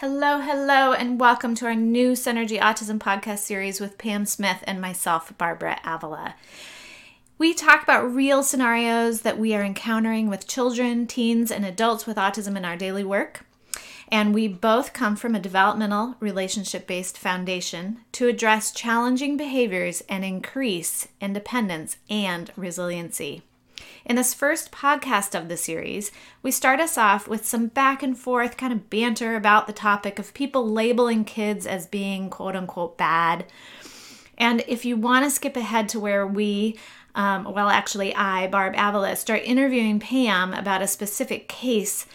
Hello, hello, and welcome to our new Synergy Autism podcast series with Pam Smith and myself, Barbara Avila. We talk about real scenarios that we are encountering with children, teens, and adults with autism in our daily work. And we both come from a developmental, relationship-based foundation to address challenging behaviors and increase independence and resiliency. In this first podcast of the series, we start us off with some back and forth kind of banter about the topic of people labeling kids as being quote-unquote bad. And if you want to skip ahead to where we, I, Barb Avila, start interviewing Pam about a specific case,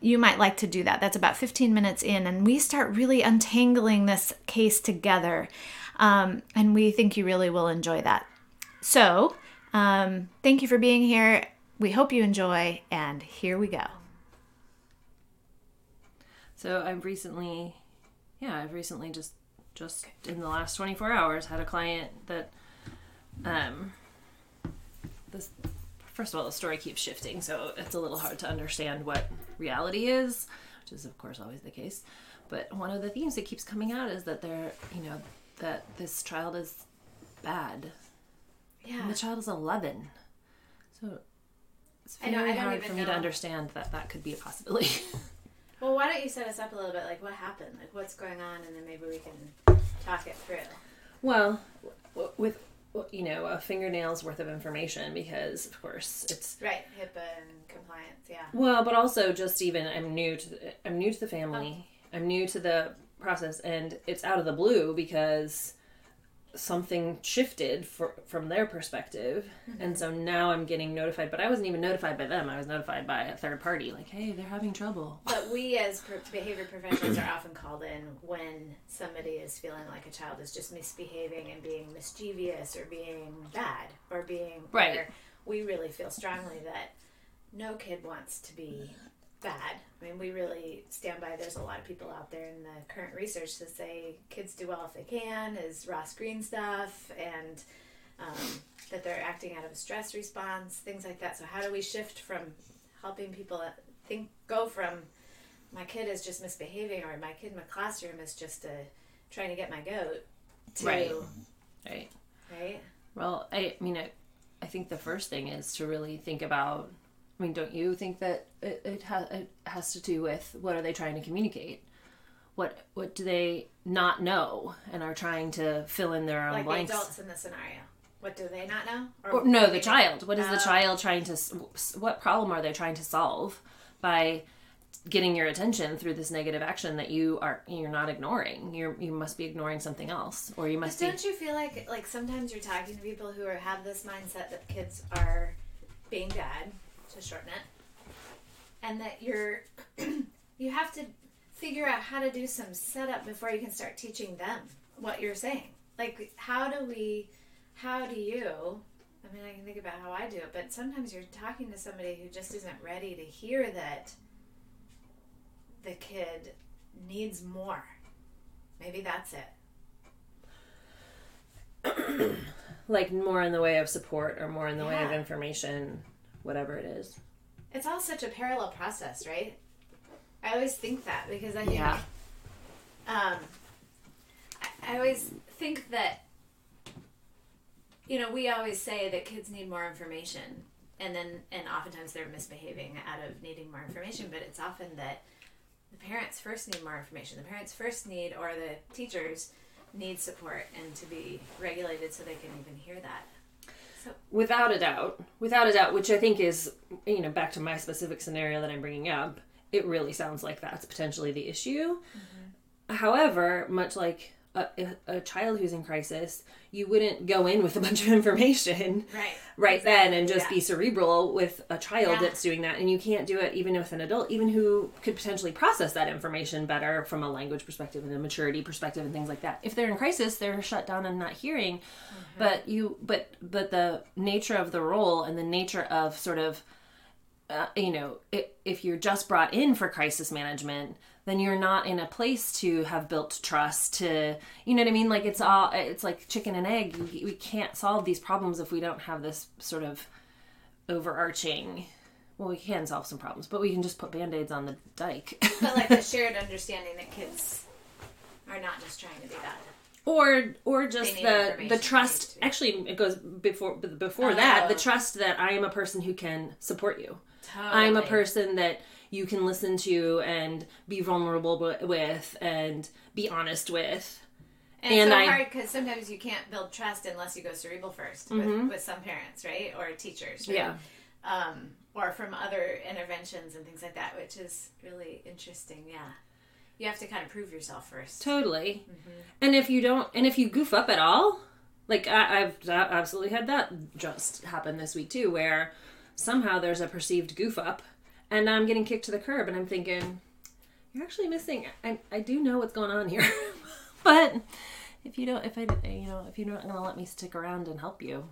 you might like to do that. That's about 15 minutes in, and we start really untangling this case together, and we think you really will enjoy that. So, thank you for being here. We hope you enjoy, and here we go. So I've recently just in the last 24 hours had a client that, this, first of all, the story keeps shifting, so it's a little hard to understand what reality is, which is of course always the case. But one of the themes that keeps coming out is that that this child is bad. Yeah. And the child is 11. So it's very hard for me to understand that could be a possibility. Well, why don't you set us up a little bit, like what happened, like what's going on, and then maybe we can talk it through. Well, with, a fingernail's worth of information, because of course it's... Right, HIPAA and compliance, yeah. Well, but also just even I'm new to the family. Oh. I'm new to the process, and it's out of the blue because... something shifted from their perspective, mm-hmm. and so now I'm getting notified, but I wasn't even notified by them. I was notified by a third party, like, hey, they're having trouble. But we as behavior professionals are often called in when somebody is feeling like a child is just misbehaving and being mischievous or being bad or being... Right. We really feel strongly that no kid wants to be bad. I mean, we really stand by. There's a lot of people out there in the current research that say kids do well if they can, is Ross Greene stuff, and that they're acting out of a stress response, things like that. So how do we shift from helping people go from my kid is just misbehaving or my kid in my classroom is just trying to get my goat to... Right. Well, I think the first thing is to really think about... I mean, don't you think that it has to do with what are they trying to communicate? What do they not know and are trying to fill in their own blanks? Like the adults in the scenario. What do they not know? Or the child. What is the child trying to... What problem are they trying to solve by getting your attention through this negative action that you're not ignoring? You must be ignoring something else, or you must... But don't you feel like sometimes you're talking to people who have this mindset that kids are being bad, to shorten it, and that you have to figure out how to do some setup before you can start teaching them what you're saying. Like, I can think about how I do it, but sometimes you're talking to somebody who just isn't ready to hear that the kid needs more. Maybe that's it. Like more in the way of support or more in the way of information. Whatever it is. It's all such a parallel process, right? I always think that because I always think that, we always say that kids need more information and oftentimes they're misbehaving out of needing more information, but it's often that the parents first need more information. The parents first need, or the teachers need support and to be regulated so they can even hear that. Without a doubt, which I think is, back to my specific scenario that I'm bringing up, it really sounds like that's potentially the issue. Mm-hmm. However, much like a child who's in crisis, you wouldn't go in with a bunch of information right exactly. then and just be cerebral with a child that's doing that. And you can't do it even with an adult, even who could potentially process that information better from a language perspective and a maturity perspective and things like that. If they're in crisis, they're shut down and not hearing. Mm-hmm. But the nature of the role and the nature of sort of, if you're just brought in for crisis management, then you're not in a place to have built trust to, you know what I mean? Like it's like chicken and egg. We can't solve these problems if we don't have this sort of overarching well, we can solve some problems, but we can just put Band-Aids on the dike. But like the shared understanding that kids are not just trying to be bad. Or just the trust. Actually, it goes before that, the trust that I am a person who can support you. Totally. I'm a person that you can listen to and be vulnerable with and be honest with. And it's so hard because sometimes you can't build trust unless you go cerebral first with some parents, right? Or teachers. Right? Yeah. Or from other interventions and things like that, which is really interesting, yeah. You have to kind of prove yourself first. Totally. Mm-hmm. And if you don't, and if you goof up at all, like I've absolutely had that just happen this week too, where somehow there's a perceived goof up and I'm getting kicked to the curb and I'm thinking, you're actually missing, I do know what's going on here. But if you're not going to let me stick around and help you,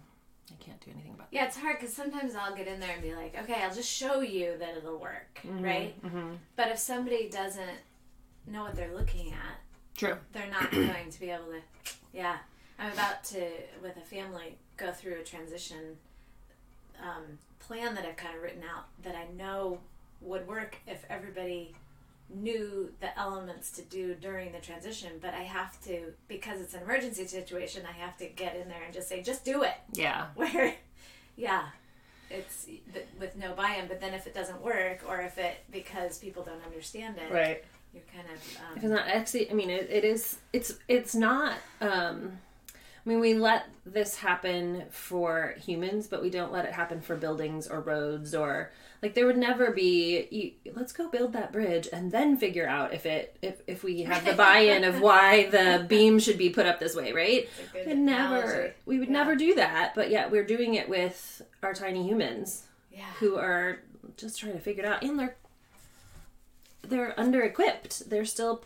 I can't do anything about that. Yeah, it's hard because sometimes I'll get in there and be like, okay, I'll just show you that it'll work, right? Mm-hmm. But if somebody doesn't know what they're looking at, true, they're not going to be able to, yeah. I'm about to, with a family, go through a transition plan that I've kind of written out that I know would work if everybody knew the elements to do during the transition, but I have to, because it's an emergency situation, I have to get in there and just say, just do it. Yeah. Where, yeah, it's with no buy-in, but then if it doesn't work, or if it, because people don't understand it, right, you're kind of... If it's not, actually, I mean, it's not, I mean, we let this happen for humans, but we don't let it happen for buildings or roads or, like, there would never be, let's go build that bridge and then figure out if we have the buy-in of why the beam should be put up this way, right? We would never do that, but yet we're doing it with our tiny humans who are just trying to figure it out, and they're under-equipped. They're still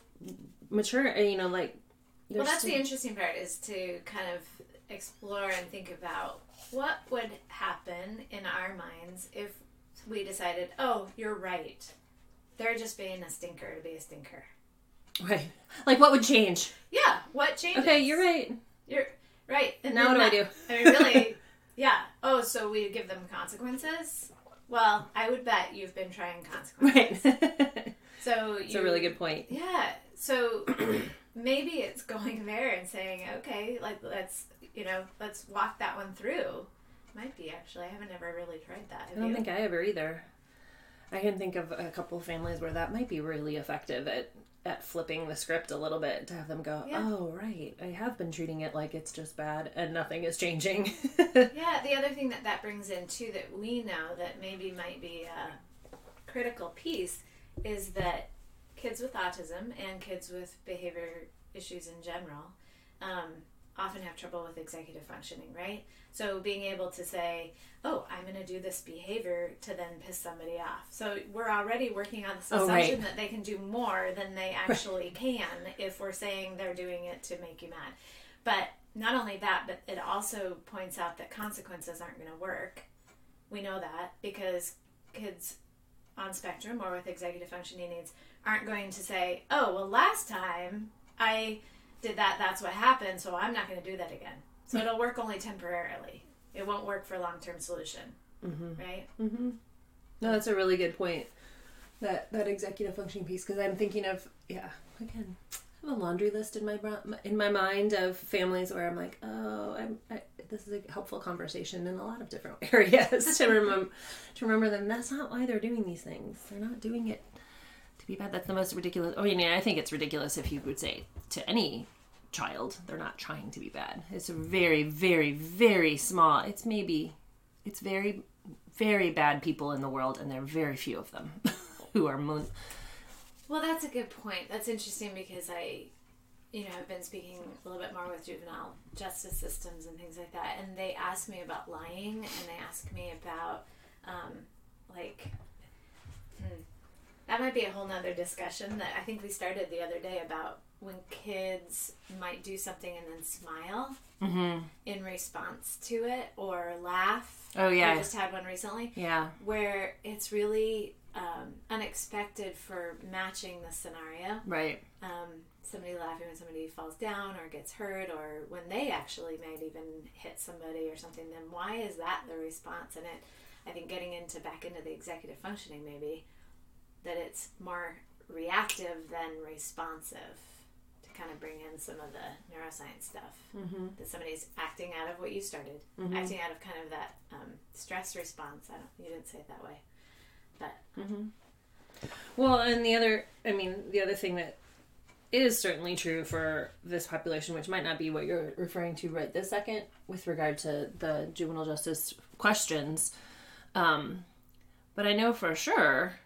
mature, Well, that's the interesting part, is to kind of explore and think about what would happen in our minds if we decided, oh, you're right. They're just being a stinker to be a stinker. Right. Like, what would change? Yeah, what changes? Okay, you're right. You're right. And now what do I do? I mean, really, yeah. Oh, so we give them consequences? Well, I would bet you've been trying consequences. Right. It's a really good point. Yeah. So... maybe it's going there and saying, okay, like, let's walk that one through. Might be, actually. I haven't ever really tried that. I don't think I ever either. I can think of a couple of families where that might be really effective at flipping the script a little bit, to have them go, oh, right, I have been treating it like it's just bad and nothing is changing. Yeah, the other thing that brings in, too, that we know that maybe might be a critical piece is that kids with autism and kids with behavior issues in general often have trouble with executive functioning, right? So being able to say, oh, I'm going to do this behavior to then piss somebody off. So we're already working on this assumption that they can do more than they actually can if we're saying they're doing it to make you mad. But not only that, but it also points out that consequences aren't going to work. We know that because kids on spectrum or with executive functioning needs aren't going to say, oh, well, last time I did that, that's what happened, so I'm not going to do that again. So it'll work only temporarily. It won't work for a long-term solution, right? Mm-hmm. No, that's a really good point, that executive functioning piece, because I'm thinking of, again, I have a laundry list in my mind of families where I'm like, oh, this is a helpful conversation in a lot of different areas to remember them. That's not why they're doing these things. They're not doing it to be bad. That's the most ridiculous. I mean, I think it's ridiculous if you would say to any child, they're not trying to be bad. It's a very, very, very small. It's very, very bad people in the world, and there are very few of them who are most. Well, that's a good point. That's interesting because I've been speaking a little bit more with juvenile justice systems and things like that, and they ask me about lying, and they ask me about, that might be a whole nother discussion that I think we started the other day about when kids might do something and then smile in response to it or laugh. Oh, yeah. I just had one recently. Yeah. Where it's really... unexpected for matching the scenario. Right. Somebody laughing when somebody falls down or gets hurt, or when they actually might even hit somebody or something, then why is that the response? And I think getting into back into the executive functioning maybe, that it's more reactive than responsive, to kind of bring in some of the neuroscience stuff. Mm-hmm. That somebody's acting out of what you started, mm-hmm. acting out of kind of that stress response. You didn't say it that way. But mm-hmm. Well, and the other thing that is certainly true for this population, which might not be what you're referring to right this second with regard to the juvenile justice questions, but I know for sure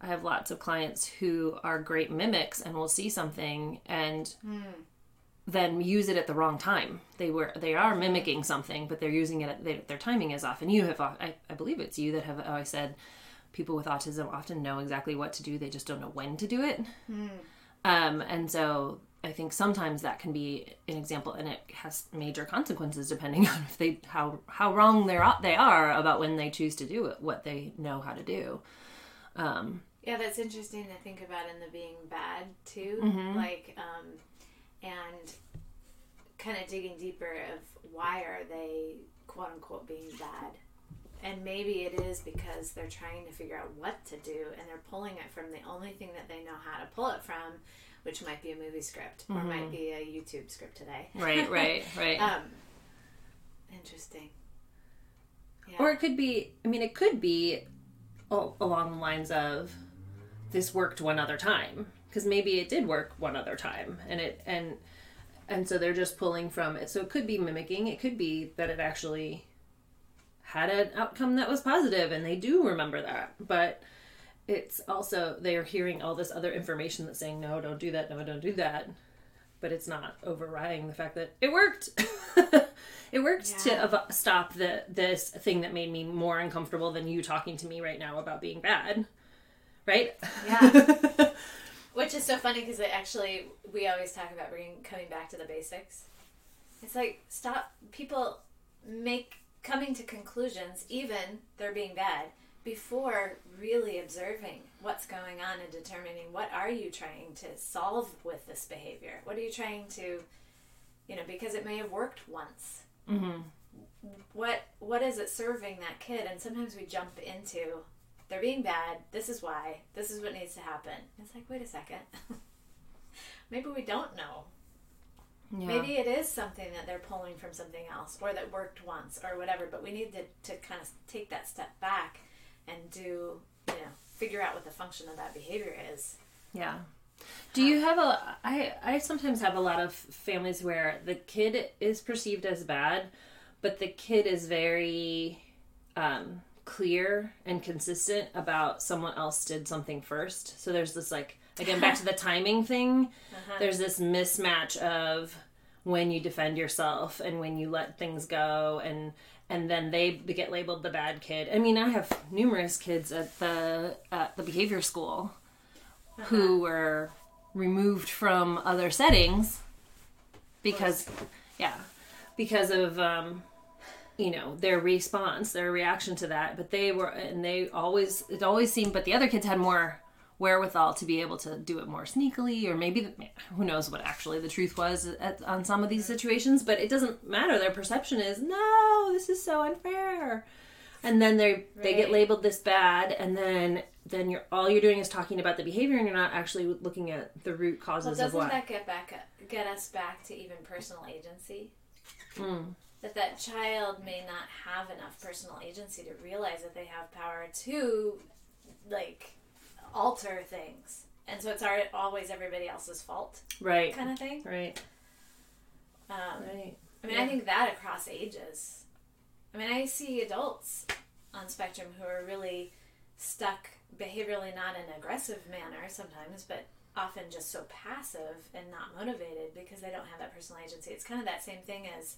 I have lots of clients who are great mimics and will see something and then use it at the wrong time. They are mimicking something, but they're using it their timing is off. And you have, I believe it's you that have always said people with autism often know exactly what to do, they just don't know when to do it. And so I think sometimes that can be an example, and it has major consequences depending on if how wrong they are about when they choose to do it, what they know how to do. Yeah, that's interesting to think about in the being bad too, mm-hmm. like, and kind of digging deeper of why are they quote unquote being bad, and maybe it is because they're trying to figure out what to do and they're pulling it from the only thing that they know how to pull it from, which might be a movie script mm-hmm. or might be a YouTube script today. Right. Interesting. Yeah. Or it could be. Along the lines of, this worked one other time, because maybe it did work one other time, and so they're just pulling from it. So it could be mimicking. It could be that it actually had an outcome that was positive, and they do remember that. But it's also they are hearing all this other information that's saying no, don't do that, no, don't do that. But it's not overriding the fact that it worked. It worked to stop this thing that made me more uncomfortable than you talking to me right now about being bad. Right? Yeah. Which is so funny because we always talk about coming back to the basics. It's like, stop. People coming to conclusions, even they're being bad, before really observing what's going on and determining what are you trying to solve with this behavior? What are you trying to, because it may have worked once. Mm-hmm. What is it serving that kid? And sometimes we jump into, they're being bad, this is why, this is what needs to happen. It's like, wait a second. Maybe we don't know. Yeah. Maybe it is something that they're pulling from something else or that worked once or whatever, but we need to kind of take that step back and figure out what the function of that behavior is. Yeah. Do you have I sometimes have a lot of families where the kid is perceived as bad, but the kid is very clear and consistent about someone else did something first. So there's this, like, again, back to the timing thing, uh-huh. there's this mismatch of when you defend yourself and when you let things go, and then they get labeled the bad kid. I mean, I have numerous kids at the behavior school uh-huh. who were removed from other settings because of their response, their reaction to that. But it always seemed. But the other kids had more wherewithal to be able to do it more sneakily, or maybe who knows what actually the truth was on some of these situations, but it doesn't matter. Their perception is, no, this is so unfair. And then they get labeled this bad, and then all you're doing is talking about the behavior, and you're not actually looking at the root causes of what. Doesn't that get us back to even personal agency? That child may not have enough personal agency to realize that they have power to, like, alter things, and so it's always everybody else's fault, right? Kind of thing, right? Right. I mean, yeah. I think that across ages. I mean, I see adults on spectrum who are really stuck behaviorally, not in an aggressive manner sometimes, but often just so passive and not motivated because they don't have that personal agency. It's kind of that same thing as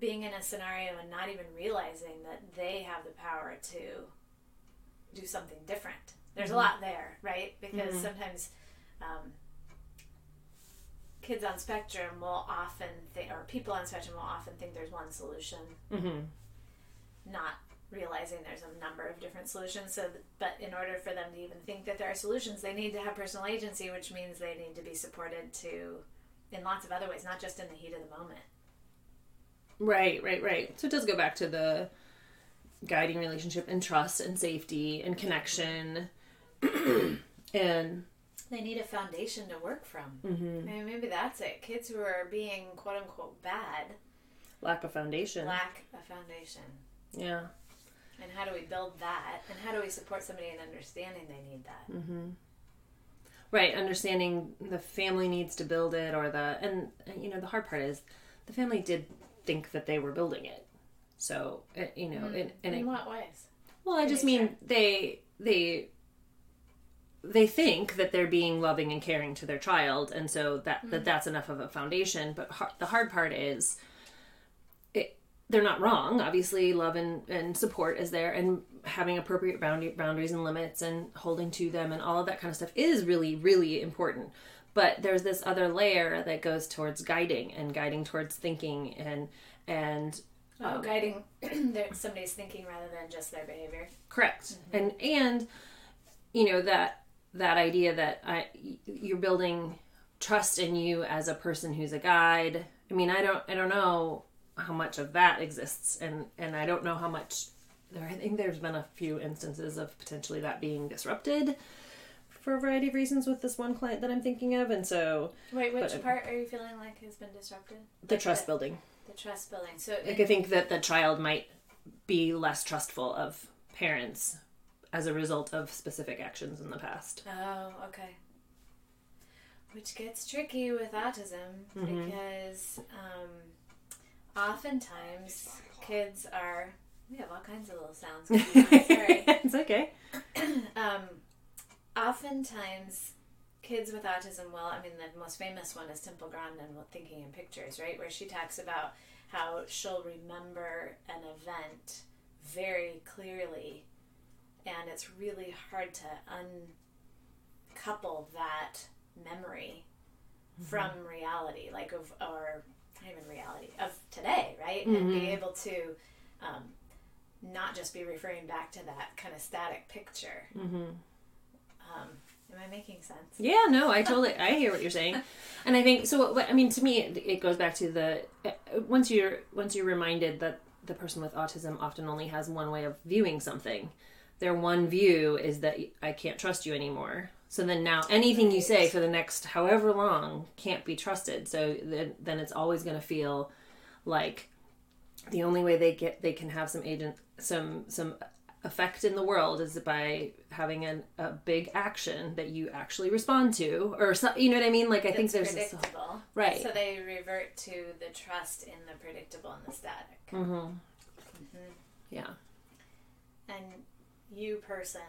being in a scenario and not even realizing that they have the power to do something different. There's mm-hmm. a lot there, right? Because mm-hmm. sometimes kids on spectrum will often think, or people on spectrum will often think there's one solution, mm-hmm. not realizing there's a number of different solutions. But in order for them to even think that there are solutions, they need to have personal agency, which means they need to be supported in lots of other ways, not just in the heat of the moment. Right. So it does go back to the guiding relationship and trust and safety and connection. And they need a foundation to work from. Mm-hmm. I mean, maybe that's it. Kids who are being quote unquote bad lack a foundation. Yeah. And how do we build that? And how do we support somebody in understanding they need that? Mm-hmm. Right, understanding the family needs to build it, or the, and you know, the hard part is the family did think that they were building it. So, you know, in what ways? Well, I just mean they think that they're being loving and caring to their child, and so that, mm-hmm. that's enough of a foundation. But the hard part is, they're not wrong. Obviously, love and support is there, and having appropriate boundaries and limits and holding to them and all of that kind of stuff is really, really important. But there's this other layer that goes towards guiding and guiding towards thinking and guiding somebody's thinking rather than just their behavior. Correct. Mm-hmm. And you know, that idea that you're building trust in you as a person who's a guide. I mean, I don't know how much of that exists, and I don't know how much there. I think there's been a few instances of potentially that being disrupted for a variety of reasons with this one client that I'm thinking of, and so... Wait, which part are you feeling like has been disrupted? The trust building. The trust building. So, I think that the child might be less trustful of parents as a result of specific actions in the past. Oh, okay. Which gets tricky with autism, mm-hmm. because... oftentimes, kids are... We have all kinds of little sounds going on. Sorry. It's okay. Oftentimes, kids with autism will... I mean, the most famous one is Temple Grandin with Thinking in Pictures, right? Where she talks about how she'll remember an event very clearly, and it's really hard to uncouple that memory, mm-hmm. from reality, like of... or. Not even reality of today, right? Mm-hmm. And be able to not just be referring back to that kind of static picture. Mm-hmm. Am I making sense? Yeah, no, I totally, I hear what you're saying. And I think, so, I mean, to me, it goes back to the, once you're reminded that the person with autism often only has one way of viewing something, their one view is that I can't trust you anymore. So then now anything you say for the next however long can't be trusted. So then it's always going to feel like the only way they can have some effect in the world is by having a big action that you actually respond to, or so, you know what I mean? Like I think there's predictable. This whole, right. So they revert to the trust in the predictable and the static. Mm-hmm. Mm-hmm. Yeah. And you person,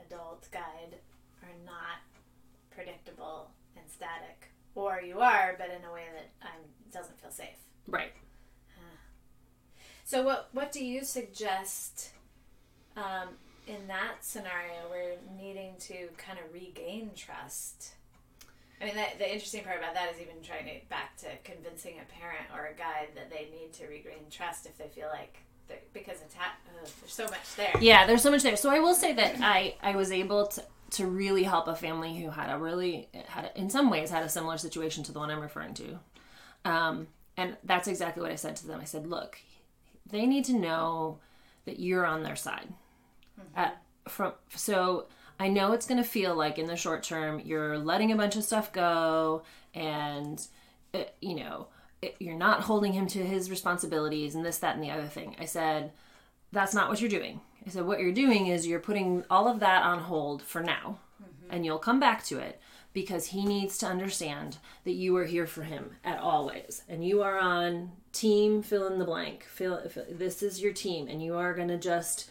adult, guide, are not predictable and static, or you are, but in a way that doesn't feel safe. Right. So what do you suggest in that scenario where needing to kind of regain trust? I mean, the interesting part about that is even trying to back to convincing a parent or a guide that they need to regain trust if they feel like, because there's so much there. Yeah, there's so much there. So I will say that I was able to really help a family who had a similar situation to the one I'm referring to. And that's exactly what I said to them. I said, look, they need to know that you're on their side. Mm-hmm. So I know it's going to feel like in the short term, you're letting a bunch of stuff go and, you know, you're not holding him to his responsibilities and this, that, and the other thing. I said, that's not what you're doing. I said, what you're doing is you're putting all of that on hold for now, mm-hmm. and you'll come back to it because he needs to understand that you are here for him at always, and you are on team fill in the blank. This is your team, and you are going to just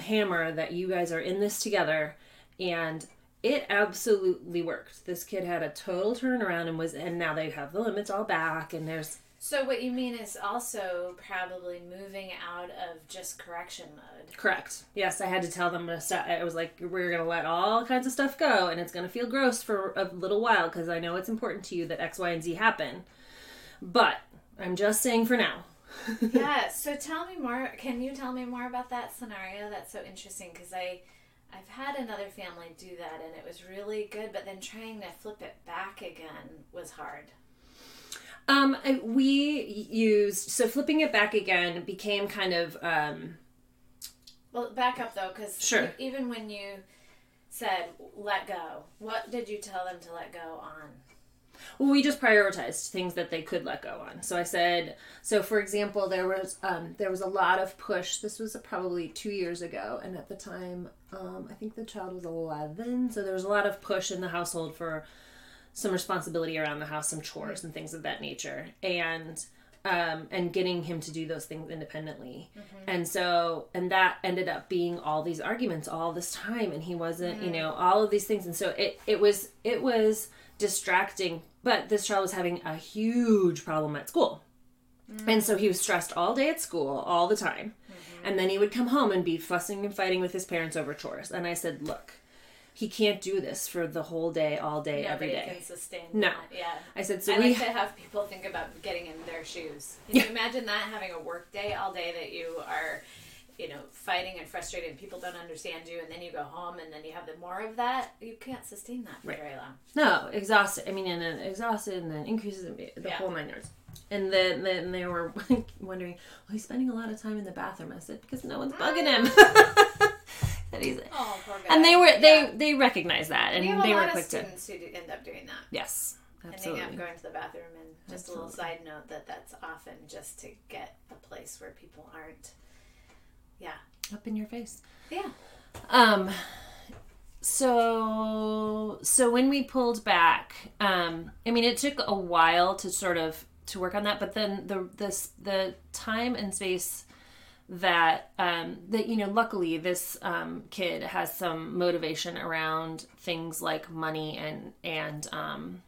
hammer that you guys are in this together. And it absolutely worked. This kid had a total turnaround and now they have the limits all back, and there's... So what you mean is also probably moving out of just correction mode. Correct. Yes, I had to tell them to stop. I was like, we're going to let all kinds of stuff go, and it's going to feel gross for a little while because I know it's important to you that X, Y, and Z happen. But I'm just saying for now. Yeah, so tell me more. Can you tell me more about that scenario? That's so interesting because I've had another family do that, and it was really good, but then trying to flip it back again was hard. We used, so flipping it back again became kind of Well, back up though, because sure. Even when you said let go, what did you tell them to let go on? Well, we just prioritized things that they could let go on. So I said, so for example, there was a lot of push. This was probably 2 years ago, and at the time, I think the child was 11, so there was a lot of push in the household for some responsibility around the house, some chores and things of that nature, and getting him to do those things independently. Mm-hmm. And that ended up being all these arguments all this time, and he wasn't, mm-hmm. All of these things, and so it was distracting, but this child was having a huge problem at school. Mm-hmm. And so he was stressed all day at school, all the time. Mm-hmm. And then he would come home and be fussing and fighting with his parents over chores. And I said, look, he can't do this for the whole day, all day, every day. Nobody can sustain that. Yeah. I said, so I like to have people think about getting in their shoes. Can you imagine that, having a work day all day that you are, fighting and frustrated and people don't understand you, and then you go home and then you have more of that? You can't sustain that for very long. No, exhausted. And then increases in the whole 9 yards. And then they were wondering, well, he's spending a lot of time in the bathroom. I said, because no one's bugging him. Oh, poor guy. And they were they recognized that, and they were quick to. We have a lot of students who end up doing that. Yes, absolutely. Ending up going to the bathroom, and just a little side note that's often just to get a place where people aren't. Yeah. Up in your face. Yeah. So when we pulled back, it took a while to sort of to work on that, but then the time and space that, luckily this, kid has some motivation around things like money and time,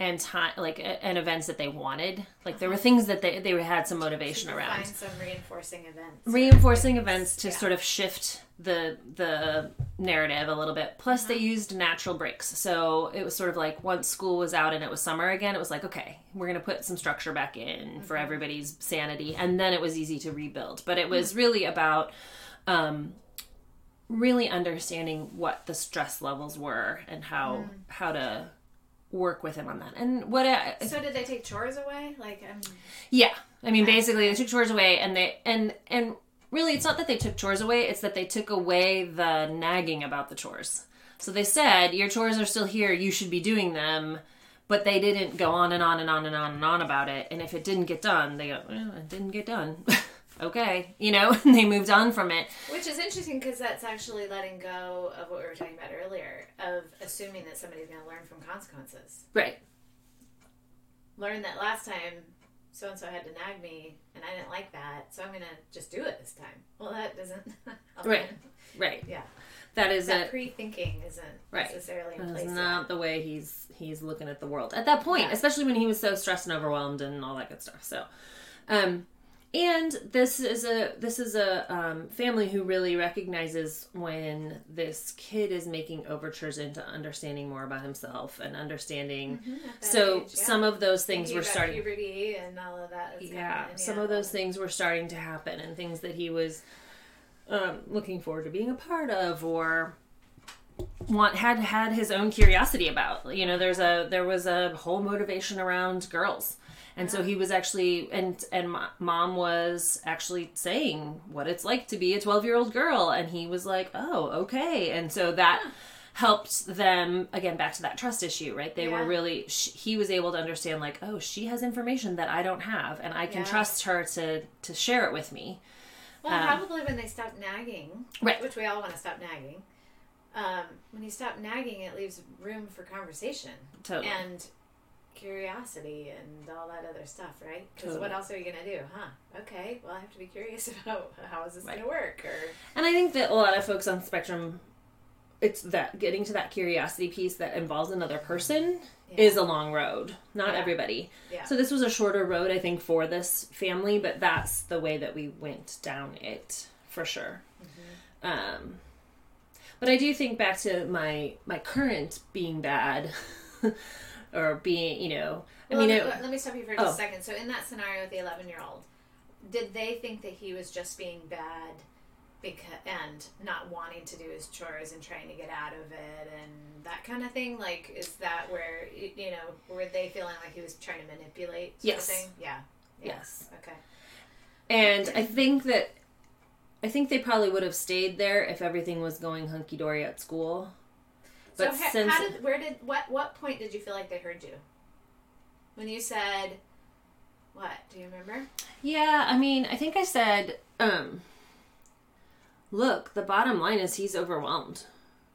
and events that they wanted. Like there were things that they had some motivation around. Find some reinforcing events. To sort of shift the narrative a little bit. Plus they used natural breaks. So it was sort of like once school was out and it was summer again, it was like, okay, we're going to put some structure back in for everybody's sanity. And then it was easy to rebuild. But it was really about, really understanding what the stress levels were and how to work with him on that. And so did they take chores away? Basically they took chores away, and they really it's not that they took chores away, it's that they took away the nagging about the chores. So they said, your chores are still here, you should be doing them, but they didn't go on and on and on and on and on about it. And if it didn't get done, they go, well, it didn't get done. Okay, and they moved on from it. Which is interesting, because that's actually letting go of what we were talking about earlier, of assuming that somebody's going to learn from consequences. Right. Learn that last time so-and-so had to nag me, and I didn't like that, so I'm going to just do it this time. Well, that doesn't help. Right, right. Yeah. That pre-thinking isn't necessarily in place. That's not the way he's looking at the world at that point, especially when he was so stressed and overwhelmed and all that good stuff. So, and this is a family who really recognizes when this kid is making overtures into understanding more about himself and understanding. Mm-hmm, so age, some of those things were starting. Puberty and all of that. Some of those things were starting to happen, and things that he was looking forward to being a part of, or had his own curiosity about. There was a whole motivation around girls. And so he was actually, and mom was actually saying what it's like to be a 12-year-old girl. And he was like, oh, okay. And so that helped them, again, back to that trust issue, right? They were really, he was able to understand, like, oh, she has information that I don't have, and I can trust her to share it with me. Well, probably when they stopped nagging, which we all want to stop nagging. When you stop nagging, it leaves room for conversation. Totally. And curiosity and all that other stuff, right? Because what else are you gonna do? Okay, well, I have to be curious about how is this gonna work. And I think that a lot of folks on the spectrum, it's that getting to that curiosity piece that involves another person is a long road. Not everybody. Yeah. So this was a shorter road, I think, for this family, but that's the way that we went down it for sure. Mm-hmm. But I do think back to my current being bad. Or being, let me stop you for just a second. So in that scenario with the 11-year-old, did they think that he was just being bad and not wanting to do his chores and trying to get out of it and that kind of thing? Like, is that where, were they feeling like he was trying to manipulate something? Yes. Yeah. Yes. Okay. And I think that I think they probably would have stayed there if everything was going hunky-dory at school. But so what point did you feel like they heard you? When you said, what, do you remember? Yeah, I mean, I think I said, look, the bottom line is he's overwhelmed,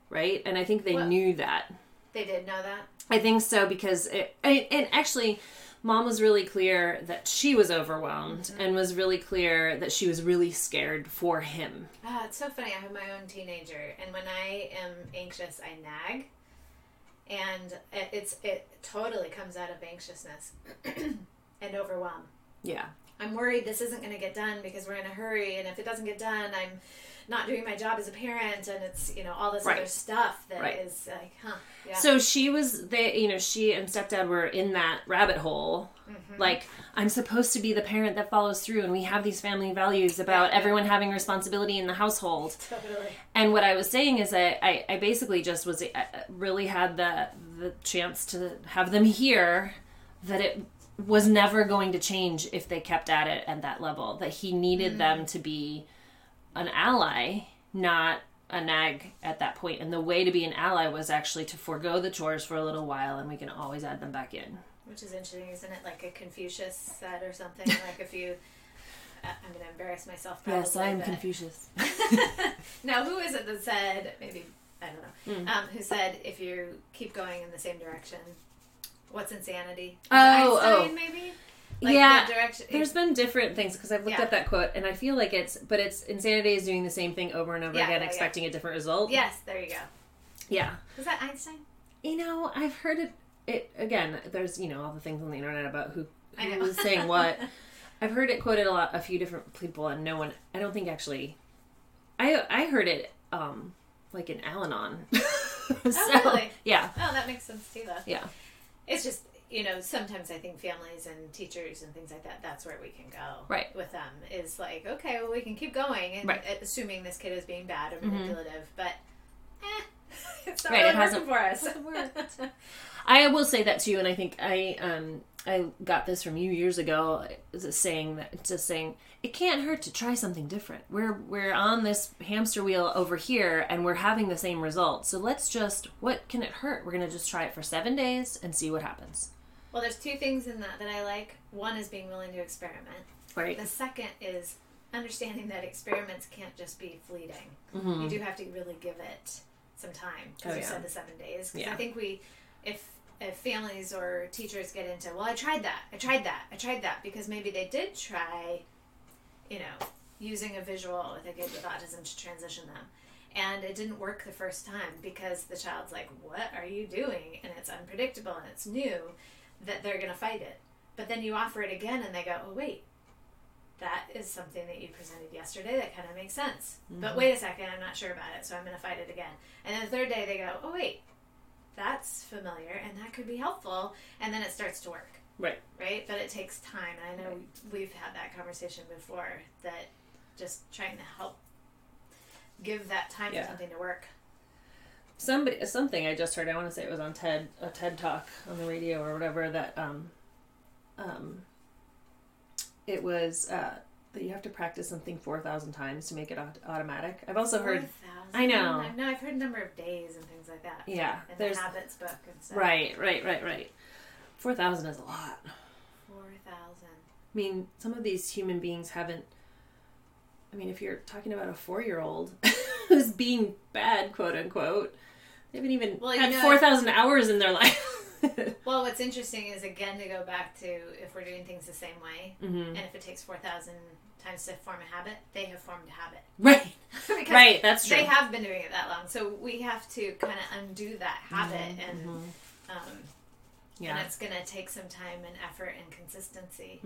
right? And I think they knew that. They did know that? I think so, because actually, Mom was really clear that she was overwhelmed, mm-hmm. and was really clear that she was really scared for him. It's so funny. I have my own teenager, and when I am anxious, I nag, and it totally comes out of anxiousness and overwhelm. Yeah. I'm worried this isn't going to get done because we're in a hurry, and if it doesn't get done, I'm not doing my job as a parent, and it's, you know, all this other stuff that is like, yeah. So she was, she and stepdad were in that rabbit hole. Mm-hmm. Like, I'm supposed to be the parent that follows through, and we have these family values about everyone having responsibility in the household. Totally. And what I was saying is I basically just was, I really had the chance to have them hear that it was never going to change if they kept at it at that level, that he needed mm-hmm. them to be an ally, not a nag at that point. And the way to be an ally was actually to forego the chores for a little while, and we can always add them back in. Which is interesting, isn't it? Like a Confucius said or something. Like if you... I'm going to embarrass myself. Probably, yes, I am Confucius. Now, who is it that said... Maybe... I don't know. Who said if you keep going in the same direction... What's insanity? Einstein, maybe? Like, yeah, there's been different things, because I've looked at that quote, and I feel like it's insanity is doing the same thing over and over again, expecting a different result. Yes, there you go. Yeah. Was that Einstein? You know, I've heard it again, there's, you know, all the things on the internet about who was saying what. I've heard it quoted a few different people, and no one, I don't think actually, I heard it, like in Al-Anon. Really? Yeah. Oh, that makes sense too, though. Yeah. It's just, you know, sometimes I think families and teachers and things like that, that's where we can go with them. Is like, okay, well, we can keep going, and assuming this kid is being bad or manipulative, but it's not really working for us. I will say that too, and I think I got this from you years ago, saying it can't hurt to try something different. We're on this hamster wheel over here, and we're having the same result. So let's just, what can it hurt? We're gonna just try it for 7 days and see what happens. Well, there's two things in that I like. One is being willing to experiment. Right. The second is understanding that experiments can't just be fleeting. Mm-hmm. You do have to really give it some time. Because you said the 7 days. Because I think if families or teachers get into, well, I tried that, because maybe they did try, you know, using a visual with a kid with autism to transition them, and it didn't work the first time because the child's like, what are you doing? And it's unpredictable and it's new, that they're going to fight it. But then you offer it again and they go, oh, wait, that is something that you presented yesterday that kind of makes sense. Mm-hmm. But wait a second, I'm not sure about it, so I'm going to fight it again. And then the third day they go, oh, wait, that's familiar, and that could be helpful, and then it starts to work. Right? But it takes time, and I know we've had that conversation before, that just trying to help give that time for something to work. Something I just heard, I want to say it was on a TED Talk on the radio or whatever, that it was that you have to practice something 4,000 times to make it automatic. I've also heard... 4,000? I know. No, I've heard a number of days and things like that. Yeah. In the Habits book and stuff. Right. 4,000 is a lot. 4,000. I mean, some of these human beings haven't... I mean, if you're talking about a 4-year-old who's being bad, quote-unquote, they haven't even had 4,000 hours in their life. Well, what's interesting is, again, to go back to if we're doing things the same way, and if it takes 4,000 times to form a habit, they have formed a habit. Right. Right, that's true. They have been doing it that long. So we have to kind of undo that habit, and it's going to take some time and effort and consistency,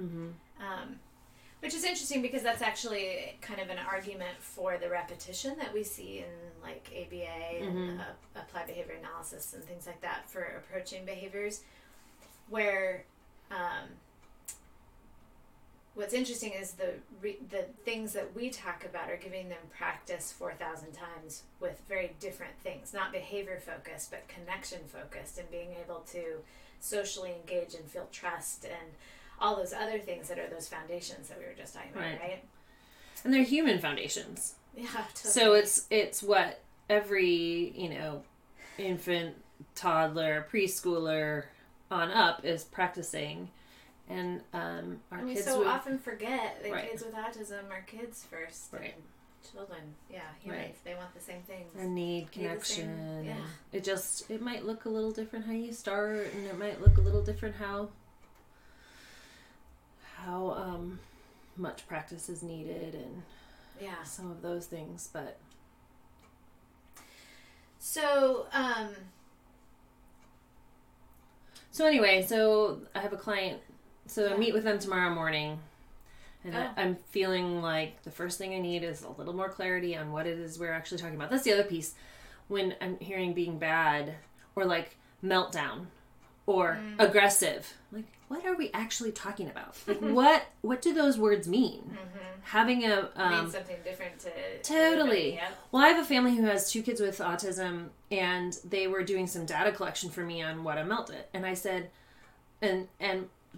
which is interesting because that's actually kind of an argument for the repetition that we see in, like, ABA and applied behavior analysis and things like that for approaching behaviors, where what's interesting is the things that we talk about are giving them practice 4,000 times with very different things, not behavior-focused, but connection-focused, and being able to socially engage and feel trust and all those other things that are those foundations that we were just talking about, right? and they're human foundations. Yeah, totally. So it's what every, infant, toddler, preschooler on up is practicing. And often forget that kids with autism are kids first. Right. Children. Yeah, humans. Right. They want the same things. Or need connection. Yeah. It might look a little different how you start, and it might look a little different how much practice is needed and some of those things. But So I have a client. So I meet with them tomorrow morning, and I'm feeling like the first thing I need is a little more clarity on what it is we're actually talking about. That's the other piece. When I'm hearing being bad or like meltdown or aggressive, like what are we actually talking about? Like what do those words mean? Mm-hmm. Having a means something different to totally. Yeah. Well, I have a family who has two kids with autism, and they were doing some data collection for me on what a melt is, and I said, and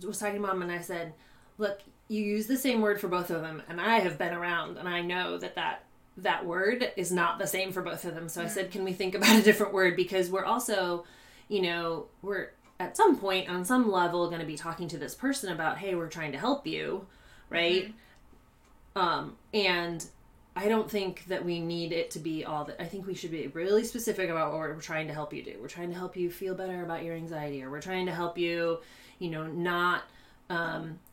was talking to Mom, and I said, look, you use the same word for both of them, and I have been around, and I know that word is not the same for both of them. So I said, can we think about a different word? Because we're also, we're at some point on some level going to be talking to this person about, hey, we're trying to help you, right? Mm-hmm. And I don't think that we need it to be all that. I think we should be really specific about what we're trying to help you do. We're trying to help you feel better about your anxiety, or we're trying to help you, not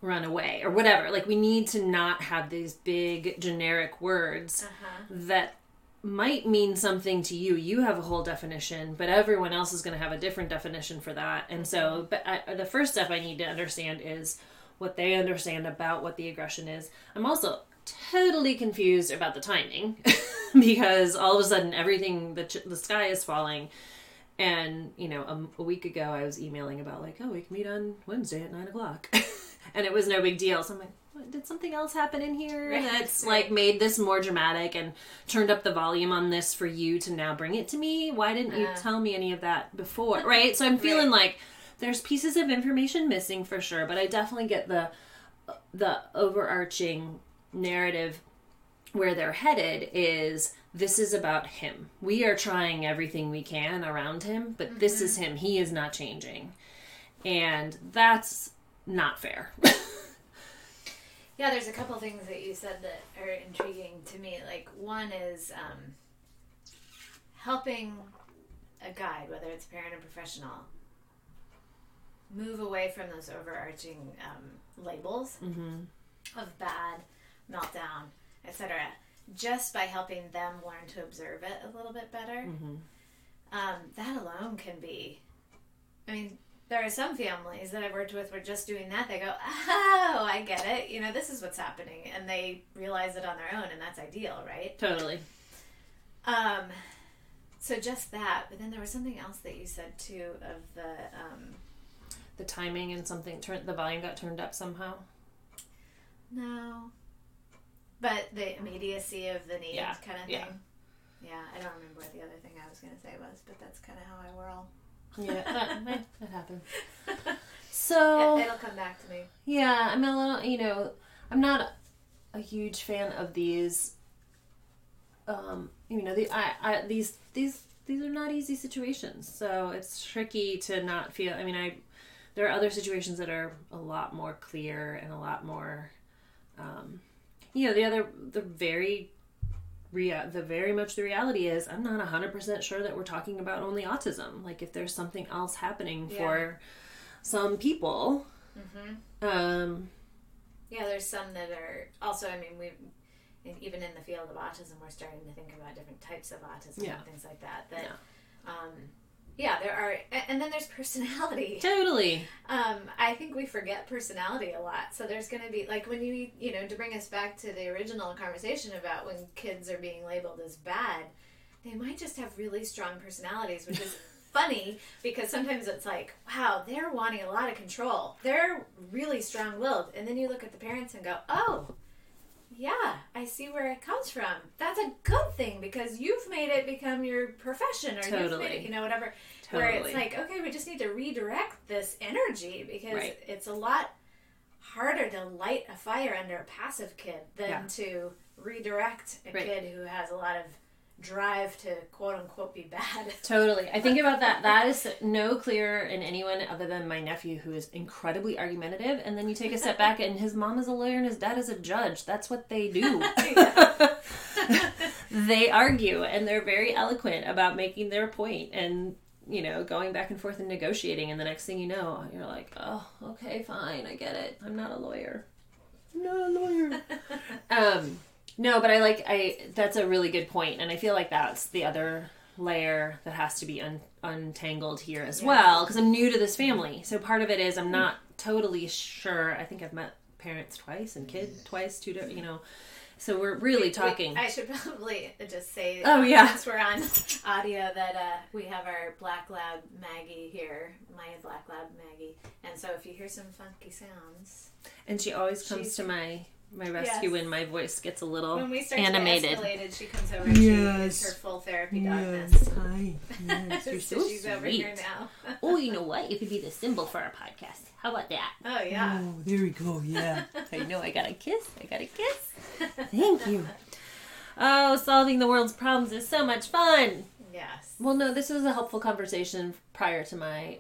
run away or whatever. Like, we need to not have these big generic words that might mean something to you. You have a whole definition, but everyone else is going to have a different definition for that. And so the first step I need to understand is what they understand about what the aggression is. I'm also totally confused about the timing because all of a sudden everything, the sky is falling. And, a week ago I was emailing about like, oh, we can meet on Wednesday at 9:00. And it was no big deal. So I'm like, what, did something else happen in here that's like made this more dramatic and turned up the volume on this for you to now bring it to me? Why didn't you tell me any of that before? Right. So I'm feeling like there's pieces of information missing for sure. But I definitely get the overarching narrative where they're headed is, this is about him. We are trying everything we can around him, but this is him. He is not changing. And that's not fair. Yeah, there's a couple things that you said that are intriguing to me. Like, one is helping a guide, whether it's parent or professional, move away from those overarching labels of bad, meltdown, etc., just by helping them learn to observe it a little bit better. That alone can be... there are some families that I've worked with where just doing that, they go, oh, I get it. This is what's happening. And they realize it on their own, and that's ideal, right? Totally. So just that. But then there was something else that you said, too, of the timing and something. The volume got turned up somehow? No. But the immediacy of the need kind of thing. Yeah, I don't remember what the other thing I was going to say was, but that's kind of how I whirl. Yeah, that happens. So... It'll come back to me. Yeah, I'm a little, I'm not a huge fan of these, these are not easy situations, so it's tricky to not feel, there are other situations that are a lot more clear and a lot more, the reality is I'm not 100% sure that we're talking about only autism. Like, if there's something else happening for some people. There's some that are also, even in the field of autism, we're starting to think about different types of autism and things like that. There are, and then there's personality. Totally. I think we forget personality a lot. So there's going to be, like, when to bring us back to the original conversation about when kids are being labeled as bad, they might just have really strong personalities, which is funny because sometimes it's like, wow, they're wanting a lot of control. They're really strong-willed. And then you look at the parents and go, oh, yeah, I see where it comes from. That's a good thing because you've made it become your profession or you've made it, whatever. Totally. Where it's like, okay, we just need to redirect this energy because it's a lot harder to light a fire under a passive kid than to redirect a kid who has a lot of drive to quote-unquote be bad. Totally. I think about that. That is no clearer in anyone other than my nephew, who is incredibly argumentative, and then you take a step back and his mom is a lawyer and his dad is a judge. That's what they do. They argue, and they're very eloquent about making their point and, you know, going back and forth and negotiating, and the next thing you know, you're like, oh, okay, fine, I get it. I'm not a lawyer. No, but that's a really good point, and I feel like that's the other layer that has to be untangled here as well, because I'm new to this family. So part of it is I'm not totally sure. I think I've met parents twice and kid twice, two, you know. So we're really talking. I should probably just say, since we're on audio, that we have our Black Lab Maggie here, my Black Lab Maggie. And so if you hear some funky sounds. And she always comes to my rescue when my voice gets a little animated. When we start to escalate, she comes over and she is her full therapy dogness. Hi. Yes. You're so she's sweet. Over here now. Oh, you know what? It could be the symbol for our podcast. How about that? Oh, yeah. Oh, there we go. Yeah. I know. I got a kiss. Thank you. Oh, solving the world's problems is so much fun. Yes. Well, no, this was a helpful conversation prior to my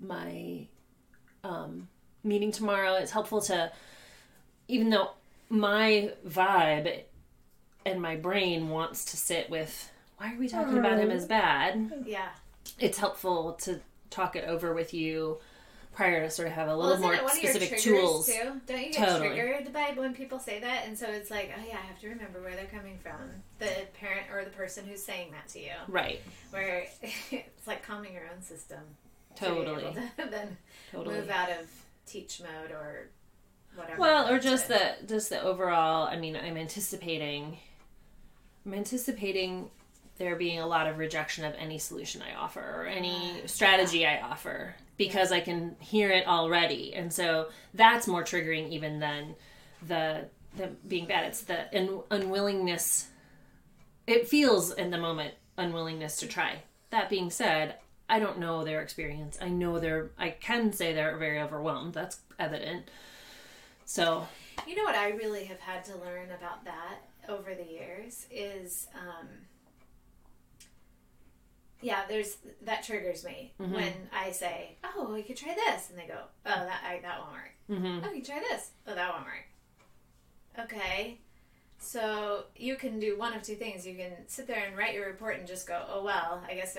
my meeting tomorrow. It's helpful to, even though my vibe and my brain wants to sit with, why are we talking about him as bad? Yeah. It's helpful to talk it over with you prior to sort of have a little more specific tools. Too? Don't you get triggered by when people say that? And so it's like, oh yeah, I have to remember where they're coming from. The parent or the person who's saying that to you. Right. Where it's like calming your own system. Totally. To be able to then move out of teach mode or whatever. Well, or just the overall, I mean, I'm anticipating there being a lot of rejection of any solution I offer or any strategy I offer, because I can hear it already. And so that's more triggering even than the being bad. It's the unwillingness. It feels in the moment unwillingness to try. That being said, I don't know their experience. I know I can say they're very overwhelmed. That's evident. So, you know what I really have had to learn about that over the years is, there's that triggers me when I say, "Oh, well, you could try this," and they go, "Oh, that won't work." Mm-hmm. "Oh, you try this." "Oh, that won't work." Okay, so you can do one of two things: you can sit there and write your report and just go, "Oh well, I guess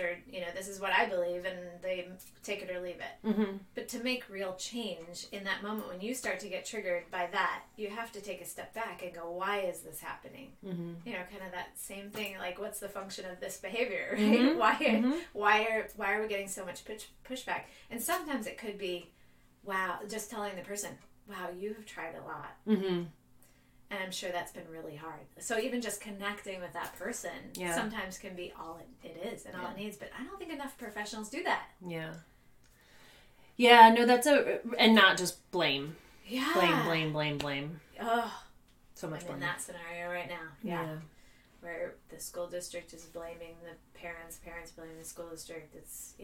this is what I believe," and they take it or leave it. Mm-hmm. But to make real change in that moment when you start to get triggered by that, you have to take a step back and go, "Why is this happening?" Mm-hmm. You know, kind of that same thing. Like, what's the function of this behavior? Right? Mm-hmm. Why are we getting so much pushback? And sometimes it could be, wow, just telling the person, "Wow, you have tried a lot." Mm-hmm. And I'm sure that's been really hard. So even just connecting with that person sometimes can be all it is and all it needs. But I don't think enough professionals do that. Yeah. Yeah, no, and not just blame. Yeah. Blame. Oh. So much blame. In that scenario right now. Yeah. Where the school district is blaming the parents blaming the school district. It's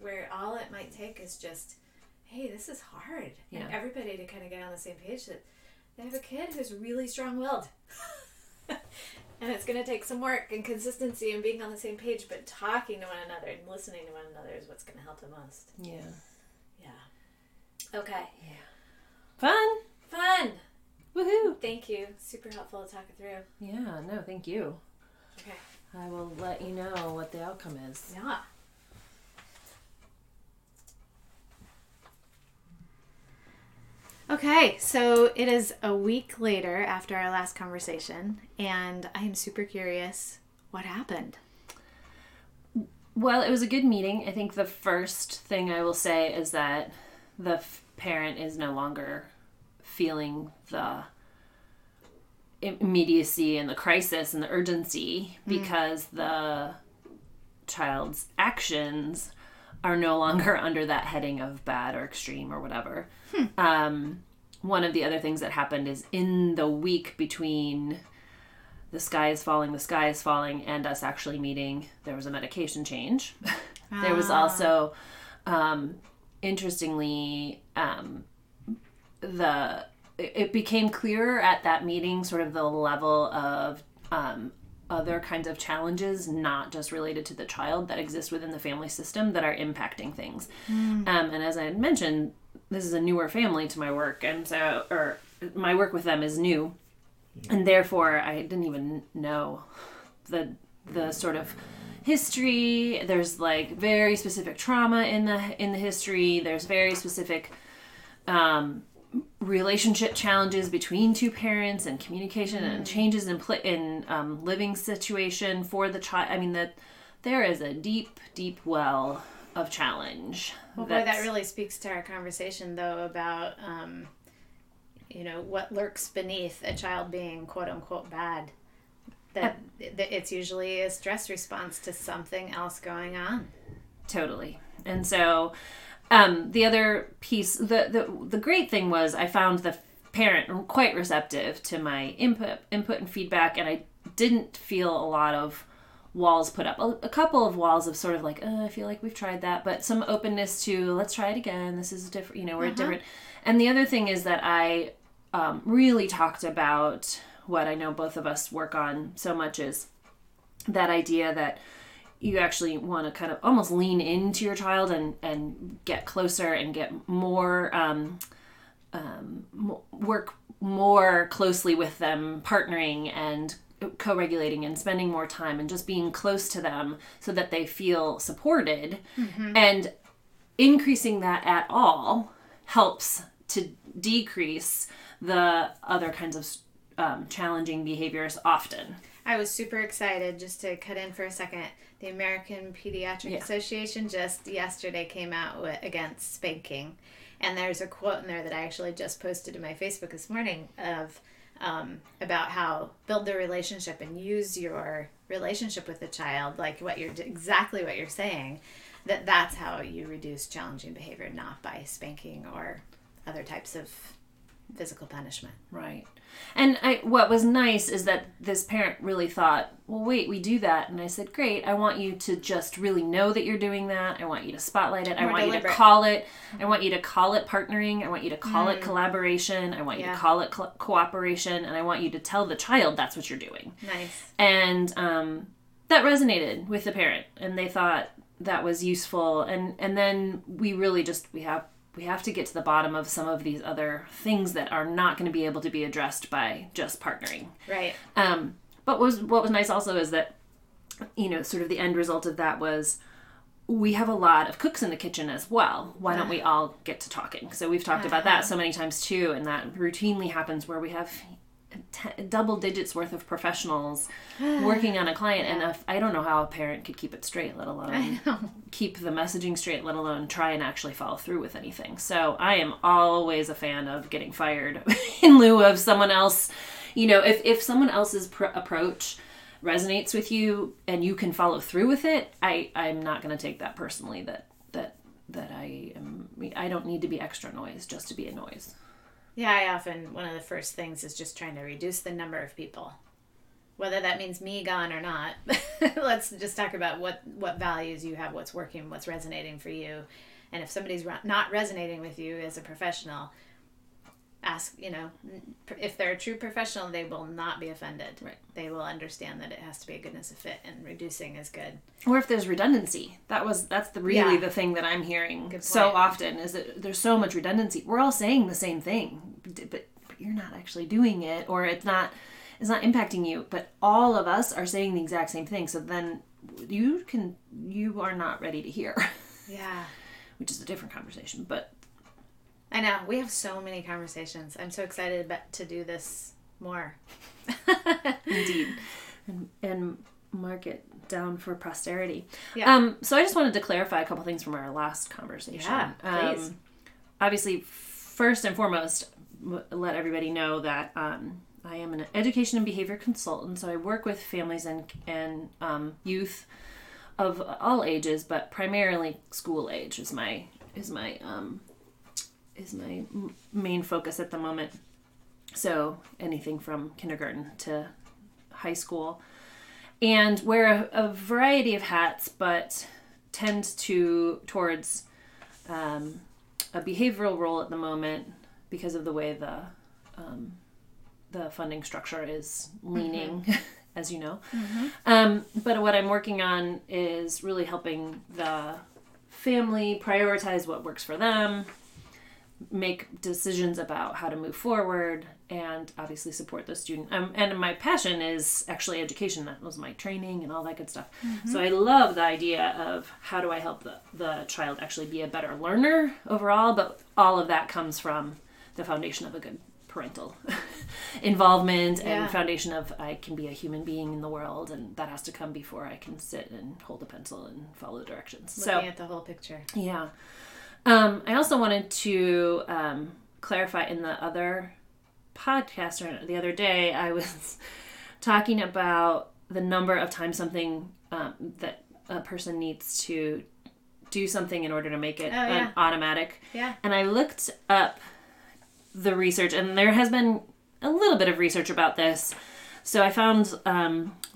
where all it might take is just, hey, this is hard. Yeah. And everybody to kind of get on the same page that they have a kid who's really strong-willed. And it's going to take some work and consistency and being on the same page, but talking to one another and listening to one another is what's going to help the most. Yeah. Yeah. Okay. Yeah. Fun! Woohoo! Thank you. Super helpful to talk it through. Yeah, no, thank you. Okay. I will let you know what the outcome is. Yeah. Okay, so it is a week later after our last conversation, and I am super curious what happened. Well, it was a good meeting. I think the first thing I will say is that the parent is no longer feeling the immediacy and the crisis and the urgency because the child's actions are no longer under that heading of bad or extreme or whatever. One of the other things that happened is in the week between the sky is falling, and us actually meeting, there was a medication change. There was also, interestingly, the it became clearer at that meeting sort of the level of other kinds of challenges, not just related to the child, that exist within the family system that are impacting things. Mm. And as I had mentioned, this is a newer family to my work, and so, or my work with them is new, and therefore I didn't even know the sort of history. There's like very specific trauma in the history. There's very specific relationship challenges between two parents and communication and changes in living situation for the child. I mean, that there is a deep, deep well of challenge. Well, boy, that really speaks to our conversation, though, about what lurks beneath a child being quote unquote bad. That it's usually a stress response to something else going on. Totally. And so the other piece, the great thing was I found the parent quite receptive to my input and feedback, and I didn't feel a lot of walls put up. A couple of walls of sort of like, I feel like we've tried that, but some openness to, let's try it again. This is different, we're different. And the other thing is that I really talked about what I know both of us work on so much is that idea that you actually want to kind of almost lean into your child and get closer and get more, work more closely with them, partnering and co-regulating and spending more time and just being close to them so that they feel supported. Mm-hmm. And increasing that at all helps to decrease the other kinds of challenging behaviors often. I was super excited, just to cut in for a second, the American Pediatric Association just yesterday came out against spanking. And there's a quote in there that I actually just posted to my Facebook this morning of about how build the relationship and use your relationship with the child, like exactly what you're saying, that's how you reduce challenging behavior, not by spanking or other types of physical punishment. Right. And what was nice is that this parent really thought, well, wait, we do that. And I said, great. I want you to just really know that you're doing that. I want you to spotlight it. I want you to call it. I want you to call it partnering. I want you to call it collaboration. I want you to call it cooperation. And I want you to tell the child that's what you're doing. Nice. And that resonated with the parent. And they thought that was useful. And then we have to get to the bottom of some of these other things that are not going to be able to be addressed by just partnering. Right. But what was nice also is that, sort of the end result of that was we have a lot of cooks in the kitchen as well. Why don't we all get to talking? So we've talked about that so many times too, and that routinely happens where we have double digits worth of professionals working on a client, and I don't know how a parent could keep it straight, let alone keep the messaging straight, let alone try and actually follow through with anything. So I am always a fan of getting fired in lieu of someone else. If someone else's approach resonates with you and you can follow through with it, I'm not going to take that personally, that I don't need to be extra noise just to be a noise. Yeah, one of the first things is just trying to reduce the number of people. Whether that means me gone or not, let's just talk about what values you have, what's working, what's resonating for you. And if somebody's not resonating with you as a professional, ask, if they're a true professional, they will not be offended. Right. They will understand that it has to be a goodness of fit, and reducing is good. Or if there's redundancy. That's really the thing that I'm hearing so often, is that there's so much redundancy. We're all saying the same thing, but you're not actually doing it, or it's not impacting you, but all of us are saying the exact same thing. So then you are not ready to hear. Yeah. Which is a different conversation, but I know. We have so many conversations. I'm so excited to do this more. Indeed. And mark it down for posterity. Yeah. So I just wanted to clarify a couple things from our last conversation. Yeah, please. Obviously, first and foremost, let everybody know that I am an education and behavior consultant, so I work with families and youth of all ages, but primarily school age is my main focus at the moment. So anything from kindergarten to high school, and wear a variety of hats, but tend towards a behavioral role at the moment because of the way the the funding structure is leaning, mm-hmm. as you know. Mm-hmm. But what I'm working on is really helping the family prioritize what works for them, make decisions about how to move forward, and obviously support the student. And my passion is actually education. That was my training and all that good stuff. Mm-hmm. So I love the idea of how do I help the child actually be a better learner overall, but all of that comes from the foundation of a good parental involvement and foundation of I can be a human being in the world, and that has to come before I can sit and hold a pencil and follow directions. Looking at the whole picture. Yeah. I also wanted to clarify in the other podcast or the other day, I was talking about the number of times something that a person needs to do something in order to make it an automatic. Yeah. And I looked up the research, and there has been a little bit of research about this. So I found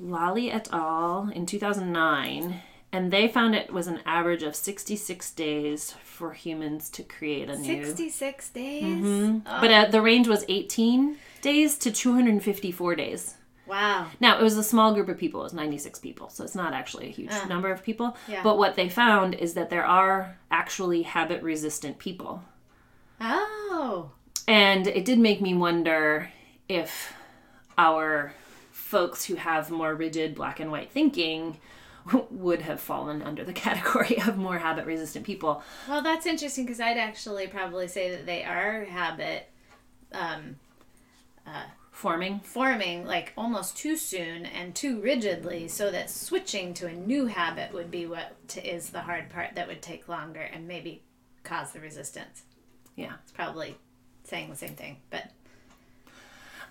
Lally et al. In 2009. And they found it was an average of 66 days for humans to create a new... 66 days? Mm-hmm. Oh. But the range was 18 days to 254 days. Wow. Now, it was a small group of people. It was 96 people. So it's not actually a huge number of people. Yeah. But what they found is that there are actually habit-resistant people. Oh. And it did make me wonder if our folks who have more rigid black and white thinking would have fallen under the category of more habit-resistant people. Well, that's interesting, because I'd actually probably say that they are habit forming like almost too soon and too rigidly, so that switching to a new habit would be what is the hard part, that would take longer and maybe cause the resistance. Yeah. It's probably saying the same thing, but...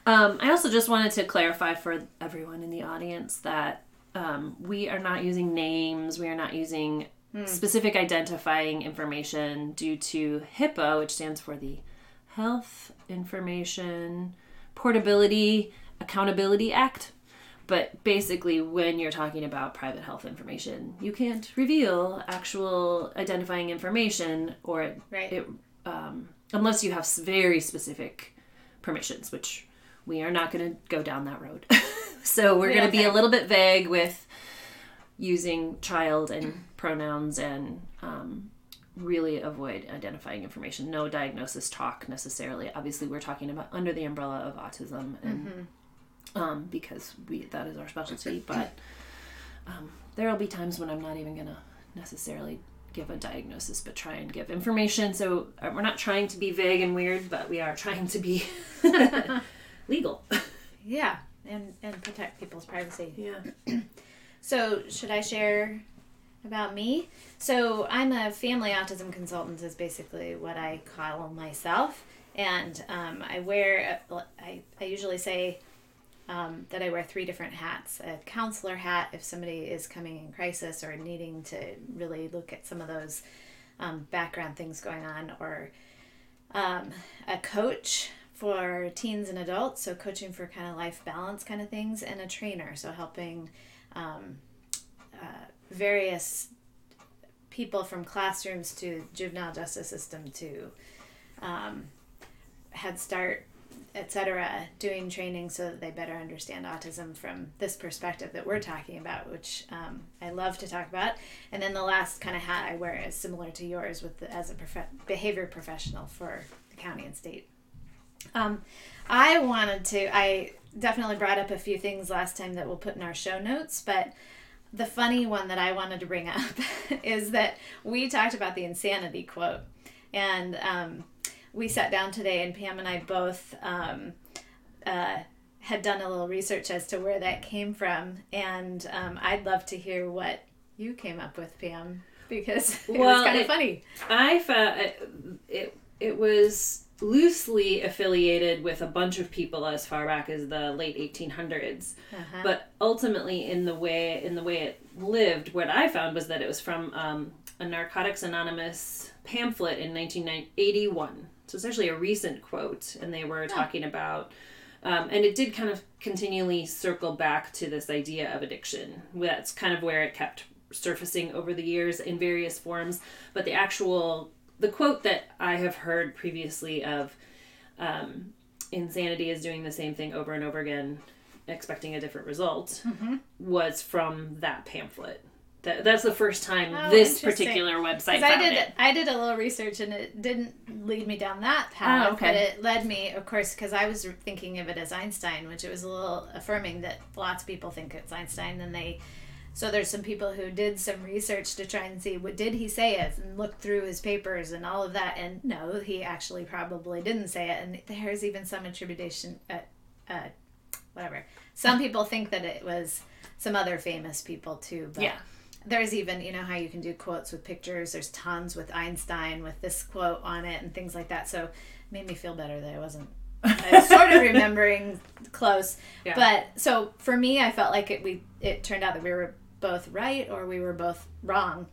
I also just wanted to clarify for everyone in the audience that we are not using names. We are not using specific identifying information due to HIPAA, which stands for the Health Information Portability Accountability Act. But basically, when you're talking about private health information, you can't reveal actual identifying information, or it unless you have very specific permissions, which we are not going to go down that road. So we're going to be a little bit vague with using child and pronouns, and really avoid identifying information. No diagnosis talk necessarily. Obviously, we're talking about under the umbrella of autism, and because that is our specialty. But there will be times when I'm not even going to necessarily give a diagnosis, but try and give information. So we're not trying to be vague and weird, but we are trying to be legal. Yeah. And protect people's privacy. Yeah. So should I share about me? So I'm a family autism consultant is basically what I call myself. And I usually say that I wear three different hats. A counselor hat, if somebody is coming in crisis or needing to really look at some of those background things going on, or a coach for teens and adults, so coaching for kind of life balance kind of things, and a trainer, so helping various people from classrooms to juvenile justice system to Head Start, etc., doing training so that they better understand autism from this perspective that we're talking about, which I love to talk about. And then the last kind of hat I wear is similar to yours, with as a behavior professional for the county and state. I definitely brought up a few things last time that we'll put in our show notes, but the funny one that I wanted to bring up is that we talked about the insanity quote, and we sat down today, and Pam and I both had done a little research as to where that came from, and I'd love to hear what you came up with, Pam, because it was kind of funny. I found it was loosely affiliated with a bunch of people as far back as the late 1800s, but ultimately in the way it lived, what I found was that it was from a Narcotics Anonymous pamphlet in 1981. So it's actually a recent quote, and they were talking about, and it did kind of continually circle back to this idea of addiction. That's kind of where it kept surfacing over the years in various forms, but the quote that I have heard previously of insanity is doing the same thing over and over again, expecting a different result, mm-hmm. was from that pamphlet. That's the first time this particular website found it. I did a little research, and it didn't lead me down that path, but it led me, of course, because I was thinking of it as Einstein, which it was a little affirming that lots of people think it's Einstein, and they... So there's some people who did some research to try and see what did he say it, and looked through his papers and all of that, and no, he actually probably didn't say it, and there's even some attribution, whatever. Some people think that it was some other famous people too, but... Yeah. There's even, you know, how you can do quotes with pictures. There's tons with Einstein with this quote on it and things like that. So it made me feel better that I was sort of remembering close. Yeah. But so for me, I felt like it turned out that we were both right or we were both wrong.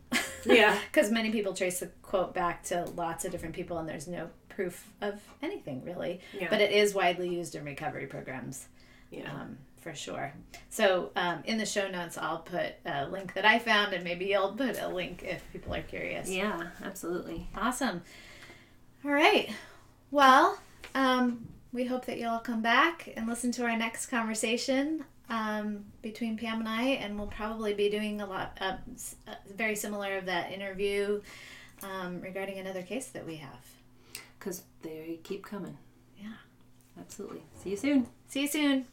Yeah. Because many people trace the quote back to lots of different people and there's no proof of anything really. Yeah. But it is widely used in recovery programs. Yeah. For sure. So in the show notes, I'll put a link that I found, and maybe you'll put a link if people are curious. Yeah, absolutely. Awesome. All right. Well, we hope that you'll all come back and listen to our next conversation between Pam and I, and we'll probably be doing a lot of very similar of that interview regarding another case that we have. Because they keep coming. Yeah. Absolutely. See you soon.